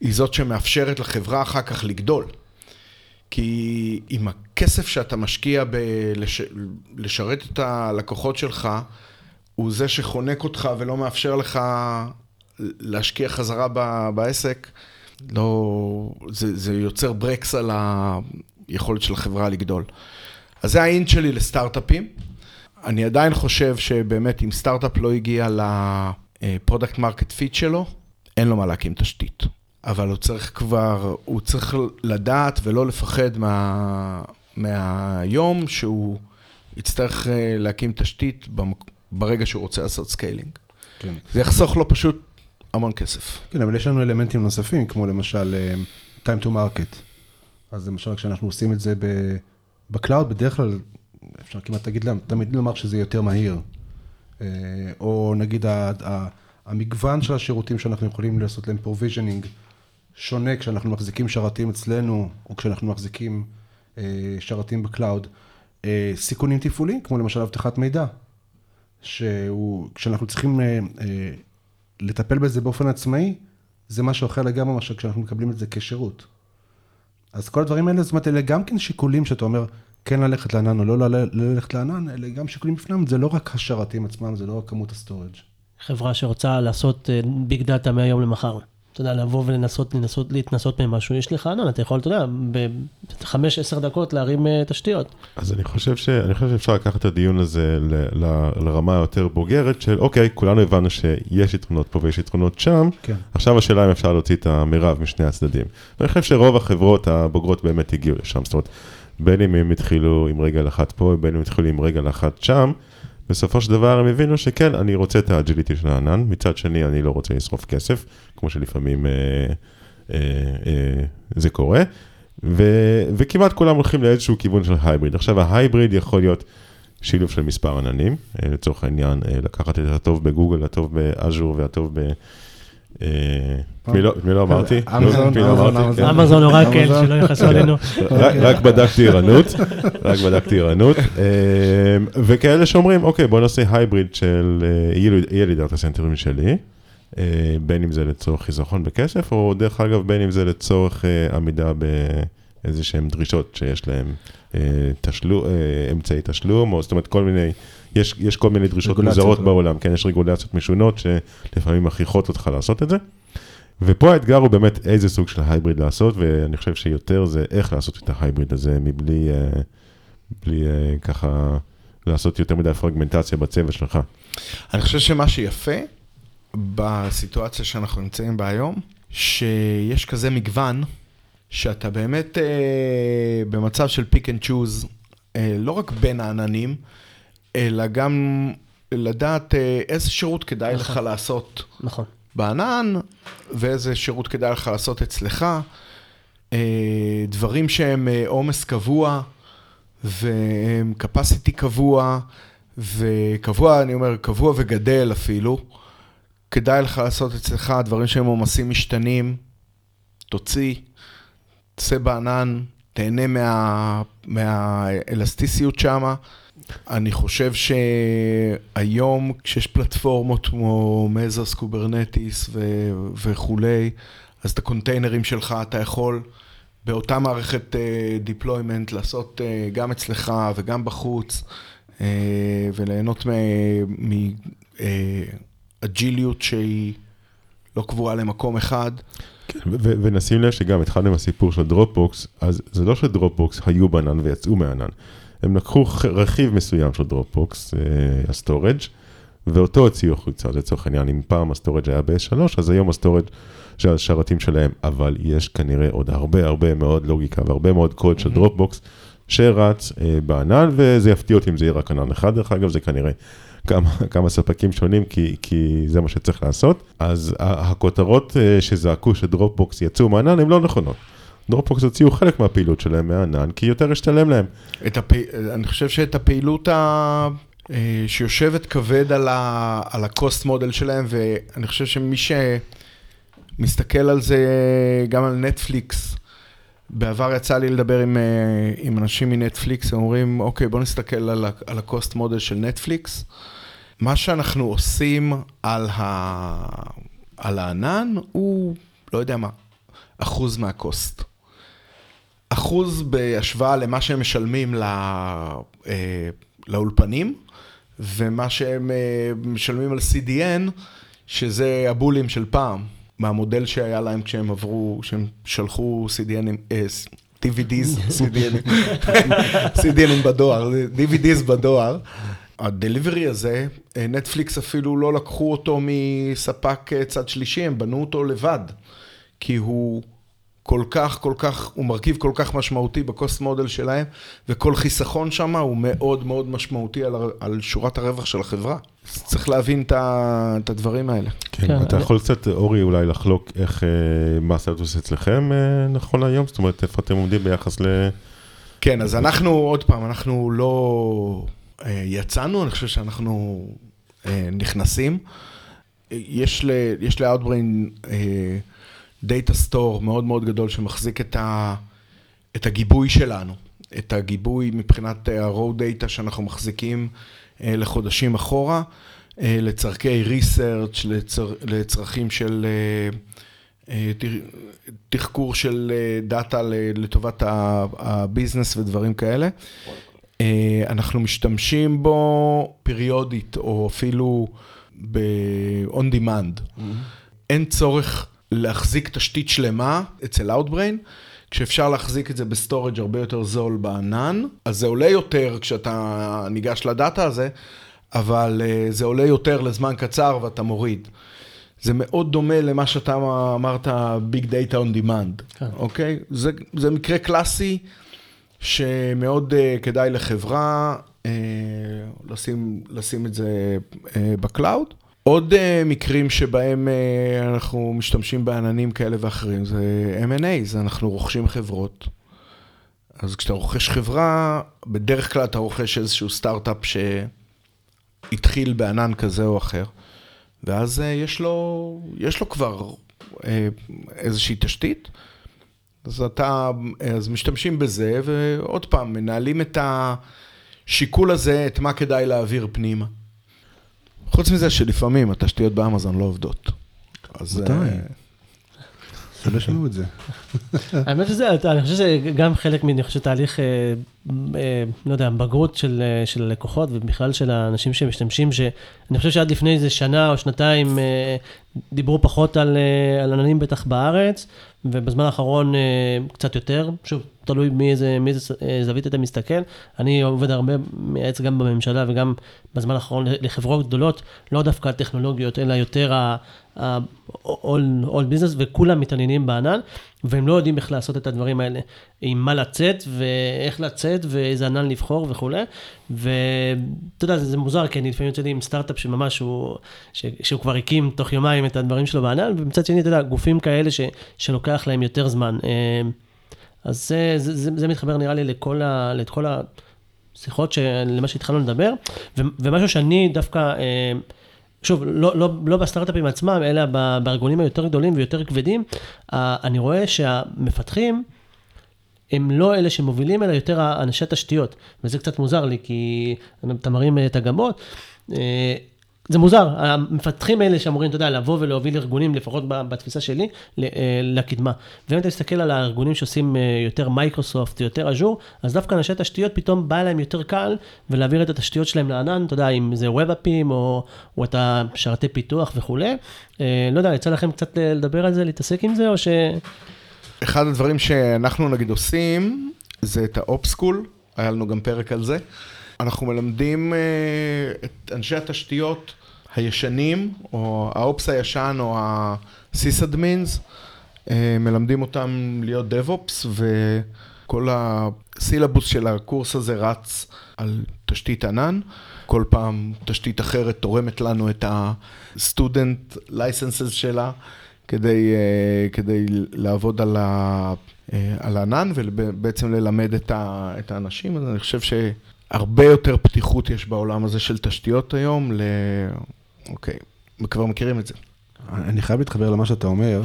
היא זאת שמאפשרת לחברה אחר כך לגדול. כי עם הכסף שאתה משקיע בלשרת את הלקוחות שלך, הוא זה שחונק אותך ולא מאפשר לך להשקיע חזרה בעסק, לא, זה, זה יוצר ברקס על היכולת של החברה לגדול. אז זה האינט שלי לסטארט-אפים. אני עדיין חושב שבאמת אם סטארט-אפ לא הגיע לפרודקט מרקט פיט שלו, אין לו מה להקים תשתית. אבל הוא צריך כבר, הוא צריך לדעת ולא לפחד מה, מהיום שהוא יצטרך להקים תשתית ברגע שהוא רוצה לעשות סקיילינג. כן. זה יחסוך לו פשוט המון כסף. כן, אבל יש לנו אלמנטים נוספים, כמו למשל time to market. אז למשל, כשאנחנו עושים את זה בקלאוד, בדרך כלל אפשר כמעט תגיד להם, תמיד לומר שזה יותר מהיר. או נגיד המגוון של השירותים שאנחנו יכולים לעשות להם provisioning, שונה כשאנחנו מחזיקים שרתים אצלנו, או כשאנחנו מחזיקים שרתים בקלאוד. סיכונים תפעוליים, כמו למשל הבטחת מידע, כשאנחנו צריכים לטפל בזה באופן עצמאי, זה משהו אחר לגמרי מה שכשאנחנו מקבלים את זה כשירות. אז כל הדברים האלה, זאת אומרת, אלה גם כן שיקולים שאתה אומר, כן ללכת לענן או לא ללכת לענן, אלה גם שיקולים בפנם, זה לא רק השרתים עצמם, זה לא רק כמות הסטורג'. חברה שרוצה לעשות ביג דאטה מהיום למחר. אתה יודע, לבוא ולנסות, לנסות, להתנסות ממשהו, יש לך ענן, אתה יכול, אתה יודע, בחמש, עשר דקות להרים תשתיות. אז אני חושב ש... אני חושב שאפשר לקחת את הדיון הזה ל... ל... לרמה יותר בוגרת של, אוקיי, כולנו הבנו שיש יתרונות פה ויש יתרונות שם. כן. עכשיו השאלה אם אפשר להוציא את המרב משני הצדדים. אני חושב שרוב החברות הבוגרות באמת הגיעו לשם. זאת אומרת, בין אם הם התחילו עם רגל אחת פה, בין אם התחילו עם רגל אחת שם, בסופו של דבר הם הבינו שכן, אני רוצה את האג'יליטי של הענן, מצד שני אני לא רוצה לשרוף כסף, כמו שלפעמים אה, אה, אה, זה קורה, ו, וכמעט כולם הולכים לאיזשהו כיוון של הייבריד. עכשיו ההייבריד יכול להיות שילוב של מספר עננים, אה, לצורך העניין אה, לקחת את הטוב בגוגל, הטוב באז'ור והטוב ב... מי לא אמרתי? אמזון אורקל, שלא יחסו עלינו. רק בדקתי עירנות, רק בדקתי עירנות, וכאלה שאומרים, אוקיי, בוא נעשה הייבריד של, יהיה לי דאטה סנטרים שלי, בין אם זה לצורך חיסכון בכסף, או דרך אגב, בין אם זה לצורך עמידה איזה שהן דרישות שיש להן אמצעי תשלום, או זאת אומרת כל מיני, יש כל מיני דרישות מוזרות בעולם, כן, יש רגולציות משונות שלפעמים מכריחות אותך לעשות את זה, ופה האתגר הוא באמת איזה סוג של הייבריד לעשות, ואני חושב שיותר זה איך לעשות את ההייבריד הזה, מבלי בלי, ככה לעשות יותר מדי פרגמנטציה בצבע שלך. אני חושב שמה שיפה בסיטואציה שאנחנו נמצאים בה היום, שיש כזה מגוון, שאתה באמת אה, במצב של pick and choose, אה, לא רק בין העננים, אלא גם לדעת אה, איזה שירות כדאי נכון. לך לעשות נכון. בענן, ואיזה שירות כדאי לך לעשות אצלך, אה, דברים שהם עומס אה, קבוע, והם capacity קבוע, וקבוע, אני אומר, קבוע וגדל אפילו, כדאי לך לעשות אצלך, דברים שהם עומסים משתנים, תוציא, תעשה בענן, תהנה מה, מהאלסטיסיות שמה. אני חושב שהיום, כשיש פלטפורמות כמו מזוס, קוברנטיס ו- וכולי, אז את הקונטיינרים שלך אתה יכול באותה מערכת דיפלוימנט לעשות גם אצלך וגם בחוץ, וליהנות מ... אג'יליות שהיא לא קבועה למקום אחד. כן, ונשים לב שגם התחלנו עם הסיפור של דרופבוקס, אז זה לא שדרופבוקס היו בענן ויצאו מענן. הם לקחו רכיב מסוים של דרופבוקס, הסטורג', ואותו הוציאו החוצה. זה לצורך העניין, אם פעם הסטורג' היה ב-שלוש, אז היום הסטורג' של השרתים שלהם, אבל יש כנראה עוד הרבה הרבה מאוד לוגיקה, והרבה מאוד קוד של דרופבוקס, שרץ בענן, וזה יפתיע אותי אם זה יהיה רק ענן אחד, דרך אגב, זה כנראה כמה, כמה ספקים שונים, כי, כי זה מה שצריך לעשות. אז הכותרות שזעקו שדרופבוקס יצאו מענן, הן לא נכונות. דרופבוקס הוציאו חלק מהפעילות שלהם מהענן, כי יותר השתלם להם. הפ... אני חושב שאת הפעילות ה... שיושבת כבד על, ה... על הקוסט מודל שלהם, ואני חושב שמי שמסתכל על זה, גם על נטפליקס, בעבר יצא לי לדבר עם, עם אנשים מנטפליקס, הם אומרים, אוקיי, בוא נסתכל על, על הקוסט מודל של נטפליקס. מה שאנחנו עושים על, ה, על הענן הוא, לא יודע מה, אחוז מהקוסט. אחוז בהשוואה למה שהם משלמים לא, אה, לאולפנים, ומה שהם אה, משלמים על סי די אן, שזה הבולים של פעם. מהמודל שהיה להם כשהם עברו, כשהם שלחו סי די אנים, די וי דיז, סי די אנים בדואר, די וי דיז בדואר. הדליברי הזה, נטפליקס אפילו לא לקחו אותו מספק צד שלישי, הם בנו אותו לבד, כי הוא כל כך, כל כך, הוא מרכיב כל כך משמעותי בקוסט מודל שלהם, וכל חיסכון שם הוא מאוד מאוד משמעותי על, על שורת הרווח של החברה. צריך להבין את, את הדברים האלה. כן, כן. אתה יכול קצת, אורי, אולי לחלוק איך, מה הסטטוס אצלכם נכון היום? זאת אומרת, איפה אתם עומדים ביחס ל... כן, אז אנחנו, עוד פעם, אנחנו לא יצאנו, אני חושב שאנחנו נכנסים. יש ל, יש ל-Outbrain... דאטה סטור מאוד מאוד גדול שמחזיק את, ה, את הגיבוי שלנו, את הגיבוי מבחינת ה-raw data שאנחנו מחזיקים אה, לחודשים אחורה, אה, לצרכי research, לצר, לצרכים של אה, אה, תחקור של אה, דאטה לטובת הביזנס ודברים כאלה. אה, אנחנו משתמשים בו פריודית או אפילו ב-on demand. Mm-hmm. אין צורך... להחזיק תשתית שלמה אצל Outbrain, כשאפשר להחזיק את זה בסטורג' הרבה יותר זול בענן, אז זה עולה יותר כשאתה ניגש לדאטה הזה, אבל זה עולה יותר לזמן קצר ואתה מוריד. זה מאוד דומה למה שאתה אמרת, Big Data on Demand, אוקיי? זה, זה מקרה קלאסי שמאוד uh, כדאי לחברה uh, לשים, לשים את זה uh, בקלאוד. עוד מקרים שבהם אנחנו משתמשים בעננים כאלה ואחרים, זה אם אנד איי, זה אנחנו רוכשים חברות. אז כשאתה רוכש חברה, בדרך כלל אתה רוכש איזשהו סטארט-אפ שהתחיל בענן כזה או אחר, ואז יש לו, יש לו כבר איזושהי תשתית, אז, אתה, אז משתמשים בזה, ועוד פעם, מנהלים את השיקול הזה, את מה כדאי להעביר פנימה. חוץ מזה שלפעמים התשתיות באמזון לא עובדות. אז... לא שמעו את זה. האמת שזה, אני חושב שזה גם חלק מתהליך, לא יודע, בגרות של הלקוחות, ובכלל של האנשים שמשתמשים, שאני חושב שעד לפני איזה שנה או שנתיים, דיברו פחות על עננים בטח בארץ, ובזמן האחרון קצת יותר, שוב, תלוי מאיזה זווית אתה מסתכל, אני עובד הרבה מעץ גם בממשלה, וגם בזמן האחרון לחברות גדולות, לא דווקא הטכנולוגיות, אלא יותר ה... all business, וכולם מתעניינים בענן, והם לא יודעים איך לעשות את הדברים האלה, עם מה לצאת, ואיך לצאת, ואיזה ענן לבחור וכו'. ואתה יודע, זה מוזר, כי אני לפעמים יוצא לי עם סטארט-אפ שממש הוא, שהוא כבר הקים תוך יומיים את הדברים שלו בענן, ומצד שני, אתה יודע, גופים כאלה שלוקח להם יותר זמן. אז זה מתחבר נראה לי לכל השיחות, למה שהתחלנו לדבר, ומשהו שאני דווקא... שוב, לא, לא, לא בסטארט-אפים עצמם, אלא בארגונים היותר גדולים ויותר כבדים, אני רואה שהמפתחים הם לא אלה שמובילים, אלא יותר האנשי התשתיות. וזה קצת מוזר לי, כי אתה מרים את הגמות. זה מוזר, המפתחים האלה שאמורים, אתה יודע, לבוא ולהוביל ארגונים, לפחות בתפיסה שלי, לקדמה. ואם אתה מסתכל על הארגונים שעושים יותר מייקרוסופט, יותר אג'ור, אז דווקא אנשי תשתיות פתאום בא להם יותר קל, ולהעביר את התשתיות שלהם לענן, אתה יודע, אם זה ווב-אפים, או, או את שרתי פיתוח וכו'. לא יודע, יצא לכם קצת לדבר על זה, להתעסק עם זה, או ש... אחד הדברים שאנחנו נגיד עושים, זה את האופסקול, היה לנו גם פרק על זה, אנחנו מלמדים את אנשי התשתיות הישנים, או האופס הישן, או הסיס-אדמינס, מלמדים אותם להיות DevOps, וכל הסילבוס של הקורס הזה רץ על תשתית ענן. כל פעם תשתית אחרת תורמת לנו את ה-student licenses שלה, כדי, כדי לעבוד על הענן, ובעצם ללמד את האנשים. אז אני חושב ש... הרבה יותר פתיחות יש בעולם הזה של תשתיות היום, ל... אוקיי, כבר מכירים את זה. אני חייב להתחבר למה שאתה אומר.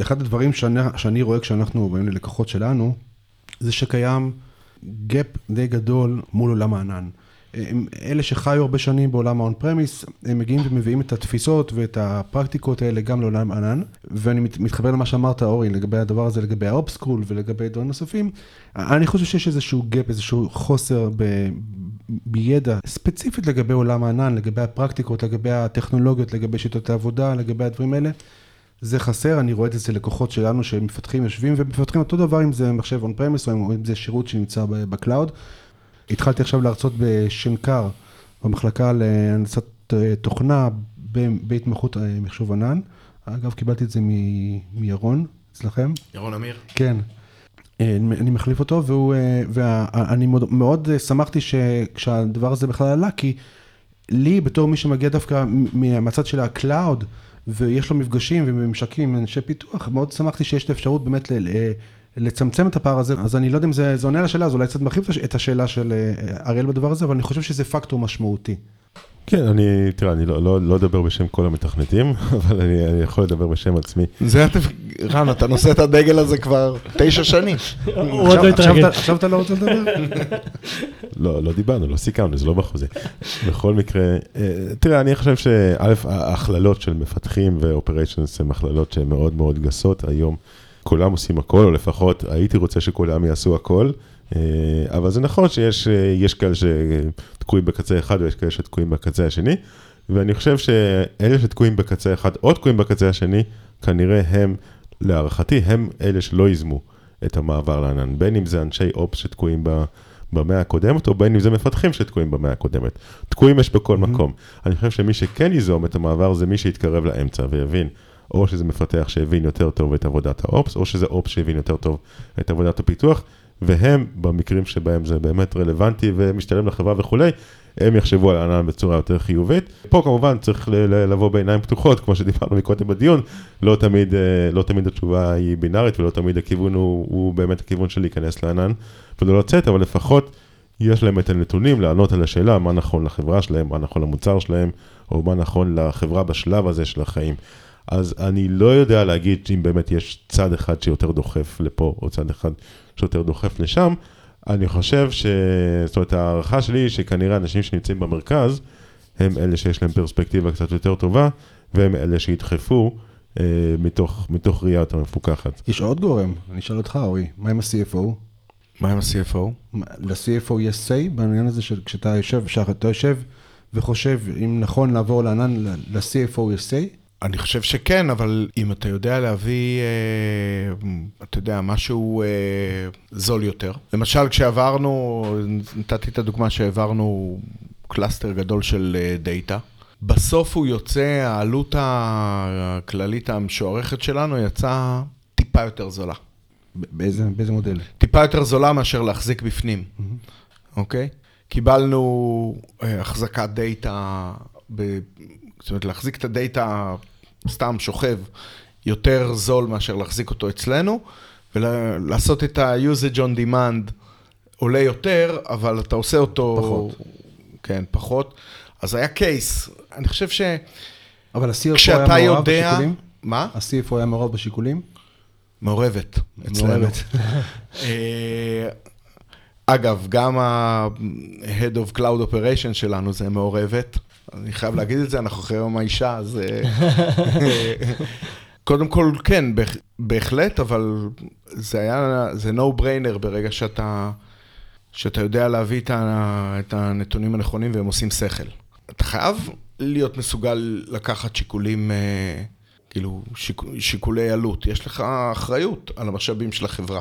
אחד הדברים שאני, שאני רואה כשאנחנו באים ללקוחות שלנו, זה שקיים גאפ די גדול מול עולם הענן. אלה שחיו הרבה שנים בעולם האון פרמיס, הם מגיעים ומביאים את התפיסות ואת הפרקטיקות האלה גם לעולם הענן, ואני מתחבר למה שאמרת, אורי, לגבי הדבר הזה, לגבי האופסקול ולגבי דברים נוספים. אני חושב שיש איזשהו גאפ, איזשהו חוסר ב- בידע ספציפית לגבי עולם הענן, לגבי הפרקטיקות, לגבי הטכנולוגיות, לגבי שיטות העבודה, לגבי הדברים האלה. זה חסר, אני רואה את זה לקוחות שלנו שמפתחים, יושבים ומפתחים אותו דבר, אם זה מחשב און פרמיס או אם זה שירות שנמצא בקלאוד. התחלתי עכשיו להרצות בשנקר, במחלקה להנדסת תוכנה בהתמחות מחשוב ענן. אגב, קיבלתי את זה מירון, אצלכם. ירון אמיר. כן. אני מחליף אותו, ואני מאוד שמחתי שכשהדבר הזה בכלל עלה, כי לי, בתור מי שמגיע דווקא מהמצד של הקלאוד, ויש לו מפגשים וממשקים עם אנשי פיתוח, מאוד שמחתי שיש את האפשרות באמת ל... לצמצם את הפער הזה, אז אני לא יודע אם זה, זה עונה לשאלה, אז אולי קצת מרחיב את השאלה של אריאל בדבר הזה, אבל אני חושב שזה פקטור משמעותי. כן, אני, תראה, אני לא, לא, לא אדבר בשם כל המתכנתים, אבל אני, אני יכול לדבר בשם עצמי. זה אתה, רן, אתה נושא את הדגל הזה כבר תשע שנים. עכשיו אתה לא רוצה לדבר? לא, לא דיברנו, לא סיכמנו, זה לא בחוזה. בכל מקרה, תראה, אני חושב שאלף, ההכללות של מפתחים ואופריישנס הן הכללות שהן מאוד מאוד גסות היום. כולם עושים הכל, או לפחות הייתי רוצה שכולם יעשו הכל, אבל זה נכון שיש יש כאלה שתקועים בקצה אחד, ויש כאלה שתקועים בקצה השני, ואני חושב שאלה שתקועים בקצה אחד, או תקועים בקצה השני, כנראה הם, להערכתי, הם אלה שלא יזמו את המעבר לענן, בין אם זה אנשי אופס שתקועים במאה הקודמת, או בין אם זה מפתחים שתקועים במאה הקודמת. תקועים יש בכל מקום. אני חושב שמי שכן ייזום את המעבר, זה מי שיתקרב לאמצע ויבין, או שזה מפתח שהבין יותר טוב את עבודת האופס, או שזה אופס שהבין יותר טוב את עבודת הפיתוח, והם, במקרים שבהם זה באמת רלוונטי ומשתלם לחברה וכו', הם יחשבו על הענן בצורה יותר חיובית. פה כמובן צריך לבוא בעיניים פתוחות, כמו שדיברנו מקודם בדיון, לא תמיד, לא תמיד התשובה היא בינארית, ולא תמיד הכיוון הוא, הוא באמת הכיוון של להיכנס לענן, ולא לצאת, אבל לפחות יש להם את הנתונים לענות על השאלה, מה נכון לחברה שלהם, מה נכון למוצר שלהם, או מה נכון לחברה בשלב הזה של החיים. אז אני לא יודע להגיד אם באמת יש צד אחד שיותר דוחף לפה, או צד אחד שיותר דוחף לשם. אני חושב ש... זאת אומרת, הערכה שלי היא שכנראה אנשים שנמצאים במרכז, הם אלה שיש להם פרספקטיבה קצת יותר טובה, והם אלה שידחפו מתוך, מתוך ראייה יותר מפוקחת. יש עוד גורם, אני אשאל אותך, אורי, מה עם ה-סי אף או? מה עם ה-סי אף או? ל-סי אף או יש say, בעניין הזה שכשאתה יושב, שאתה יושב וחושב, אם נכון לעבור לענן, ל-סי אף או יש say? אני חושב שכן, אבל אם אתה יודע להביא, אתה יודע, משהו זול יותר. למשל, כשעברנו, נתתי את הדוגמה שעברנו קלאסטר גדול של דאטה, בסוף הוא יוצא, העלות הכללית המשוערכת שלנו יצאה טיפה יותר זולה. באיזה, באיזה מודל? טיפה יותר זולה מאשר להחזיק בפנים, אוקיי? קיבלנו החזקת דאטה, זאת אומרת, להחזיק את הדאטה סתם שוכב יותר זול מאשר להחזיק אותו אצלנו, ולעשות את ה-usage on demand עולה יותר, אבל אתה עושה אותו... פחות. כן, פחות. אז היה קייס, אני חושב ש... אבל ה-סי אף או היה מעורב יודע... בשיקולים? מה? ה-סי אף או היה מעורב בשיקולים? מעורבת, אצלנו. אגב, גם ה-Head of Cloud Operation שלנו זה מעורבת. אני חייב להגיד את זה, אנחנו אחרי יום האישה, אז... קודם כל, כן, בהחלט, אבל זה היה, זה no brainer ברגע שאתה, שאתה יודע להביא את הנתונים הנכונים והם עושים שכל. אתה חייב להיות מסוגל לקחת שיקולים, כאילו, שיקולי עלות. יש לך אחריות על המשאבים של החברה.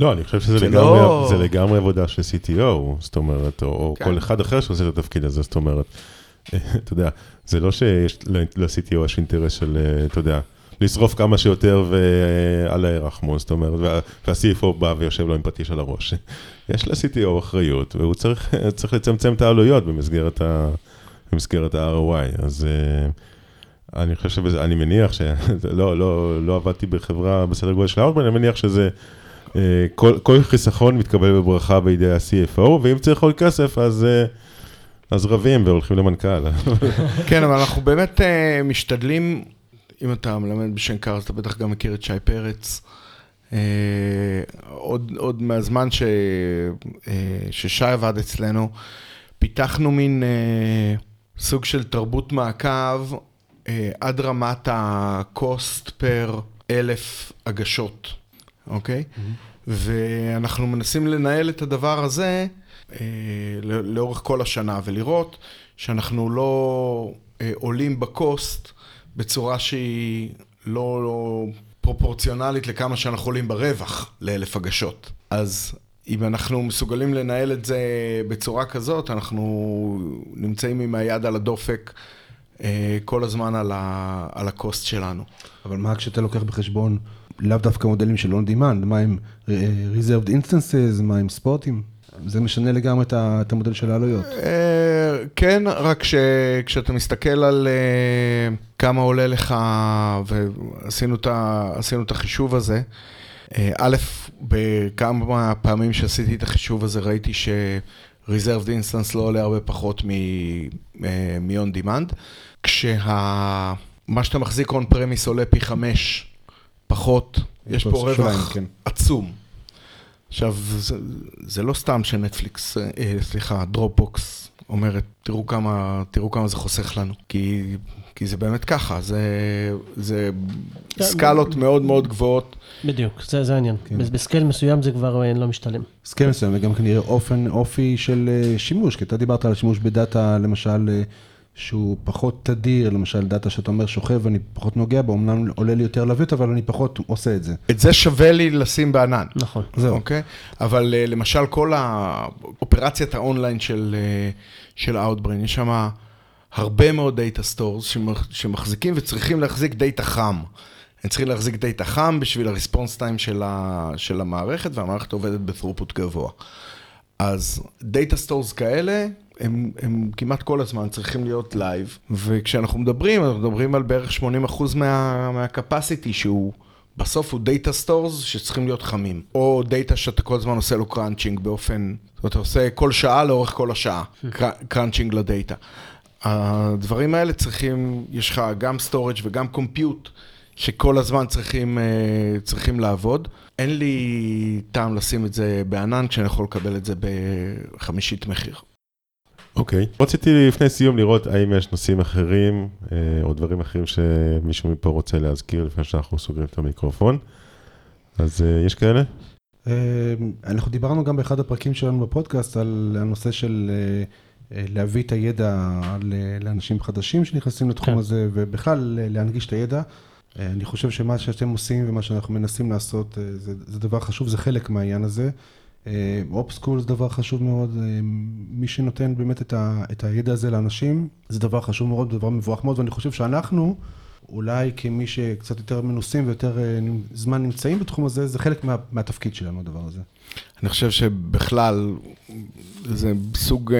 לא, אני חושב שזה לגמרי, זה לגמרי עבודה של סי טי או, זאת אומרת, או כל אחד אחר שעושה את התפקיד הזה, זאת אומרת, אתה יודע, זה לא שיש ל-סי טי או יש אינטרס של, אתה יודע, לשרוף כמה שיותר ועל הרחמון, זאת אומרת, וה-סי אף או בא ויושב לו עם פטיש על הראש. יש ל-סי טי או אחריות, והוא צריך לצמצם את העלויות במסגרת ה-אר או איי, אז... אני חושב, אני מניח שלא, לא, לא עבדתי בחברה בסדר גודל של האוטברן, אני מניח שזה כל, כל חיסכון מתקבל בברכה בידי ה-סי אף או, ואם צריך עוד כסף, אז, אז רבים והולכים למנכ"ל. כן, אבל אנחנו באמת משתדלים, אם אתה מלמד בשנקר, אז אתה בטח גם מכיר את שי פרץ, עוד, עוד מהזמן ש, ששי עבד אצלנו, פיתחנו מין סוג של תרבות מעקב, עד רמת ה-cost per אלף הגשות. אוקיי? Okay? Mm-hmm. ואנחנו מנסים לנהל את הדבר הזה אה, לאורך כל השנה, ולראות שאנחנו לא אה, עולים בקוסט בצורה שהיא לא, לא פרופורציונלית לכמה שאנחנו עולים ברווח לאלף הגשות. אז אם אנחנו מסוגלים לנהל את זה בצורה כזאת, אנחנו נמצאים עם היד על הדופק אה, כל הזמן על, ה, על הקוסט שלנו. אבל מה כשאתה לוקח בחשבון... לאו דווקא מודלים של on demand, מה עם reserved instances, מה עם ספורטים, זה משנה לגמרי את המודל של העלויות. כן, רק שכשאתה מסתכל על כמה עולה לך, ועשינו את החישוב הזה, א', בכמה פעמים שעשיתי את החישוב הזה, ראיתי ש-reserved instance לא עולה הרבה פחות מ-on demand, כשמה שאתה מחזיק on premise עולה פי חמש, פחות, יש פה רווח עצום. עכשיו, זה לא סתם שנטפליקס, סליחה, דרופבוקס אומרת, תראו כמה זה חוסך לנו, כי זה באמת ככה, זה סקלות מאוד מאוד גבוהות. בדיוק, זה העניין. בסקל מסוים זה כבר לא משתלם. סקל מסוים, וגם כנראה אופן אופי של שימוש, כי אתה דיברת על שימוש בדאטה, למשל... שהוא פחות תדיר, למשל דאטה שאתה אומר שוכב, אני פחות נוגע בו, אמנם עולה לי יותר להביא, אבל אני פחות עושה את זה. את זה שווה לי לשים בענן. נכון. זהו. אוקיי? אבל למשל כל האופרציית האונליין של, של Outbrain, יש שם הרבה מאוד דאטה סטורס שמחזיקים וצריכים להחזיק דאטה חם. הם צריכים להחזיק דאטה חם בשביל הרספונס טיים של, ה, של המערכת, והמערכת עובדת בפרופות גבוה. אז דאטה סטורס כאלה, הם, הם כמעט כל הזמן צריכים להיות לייב, וכשאנחנו מדברים, אנחנו מדברים על בערך שמונים אחוז מה, מהקפסיטי, שהוא בסוף הוא דאטה סטורס שצריכים להיות חמים, או דאטה שאתה כל הזמן עושה לו קראנצ'ינג באופן, זאת אומרת, אתה עושה כל שעה לאורך כל השעה, קראנצ'ינג לדאטה. הדברים האלה צריכים, יש לך גם סטורג' וגם קומפיוט, שכל הזמן צריכים, צריכים לעבוד. אין לי טעם לשים את זה בענן, כשאני יכול לקבל את זה בחמישית מחיר. אוקיי. רציתי לפני סיום לראות האם יש נושאים אחרים, או דברים אחרים שמישהו מפה רוצה להזכיר לפני שאנחנו סוגרים את המיקרופון. אז יש כאלה? אנחנו דיברנו גם באחד הפרקים שלנו בפודקאסט על הנושא של להביא את הידע לאנשים חדשים שנכנסים לתחום הזה, ובכלל להנגיש את הידע. אני חושב שמה שאתם עושים ומה שאנחנו מנסים לעשות, זה דבר חשוב, זה חלק מהעניין הזה. אופסקול זה דבר חשוב מאוד, מי שנותן באמת את, ה, את הידע הזה לאנשים, זה דבר חשוב מאוד, דבר מבורך מאוד, ואני חושב שאנחנו, אולי כמי שקצת יותר מנוסים ויותר זמן נמצאים בתחום הזה, זה חלק מה, מהתפקיד שלנו הדבר הזה. אני חושב שבכלל, זה סוג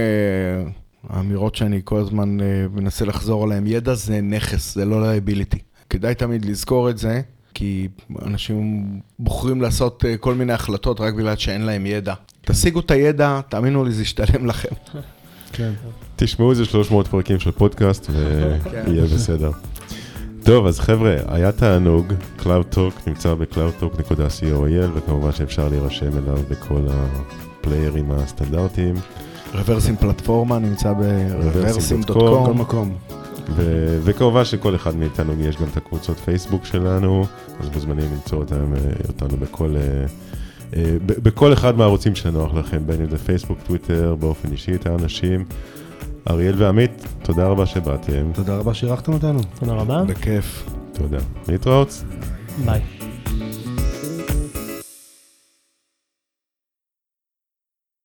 האמירות שאני כל הזמן מנסה לחזור עליהן, ידע זה נכס, זה לא liability. כדאי תמיד לזכור את זה, כי אנשים בוחרים לעשות כל מיני החלטות רק בגלל שאין להם ידע. תשיגו את הידע, תאמינו לי, זה ישתלם לכם. תשמעו איזה שלוש מאות פרקים של פודקאסט ויהיה בסדר. טוב, אז חבר'ה, היה תענוג, CloudTalk נמצא ב-cloudtalk נקודה co.il, וכמובן שאפשר להירשם אליו בכל הפליירים הסטנדרטיים. רוורסים פלטפורמה נמצא ב-רוורסים דוט קום, כל מקום. ו- וכמובן שכל אחד מאיתנו יש גם את הקבוצות פייסבוק שלנו, אז מוזמנים למצוא אותם, אותנו בכל, ב- בכל אחד מהערוצים שנוח לכם, בין אם זה פייסבוק, טוויטר, באופן אישי את האנשים. אריאל ועמית, תודה רבה שבאתם. תודה רבה שאירחתם אותנו. תודה רבה. בכיף. תודה. להתראות. ביי.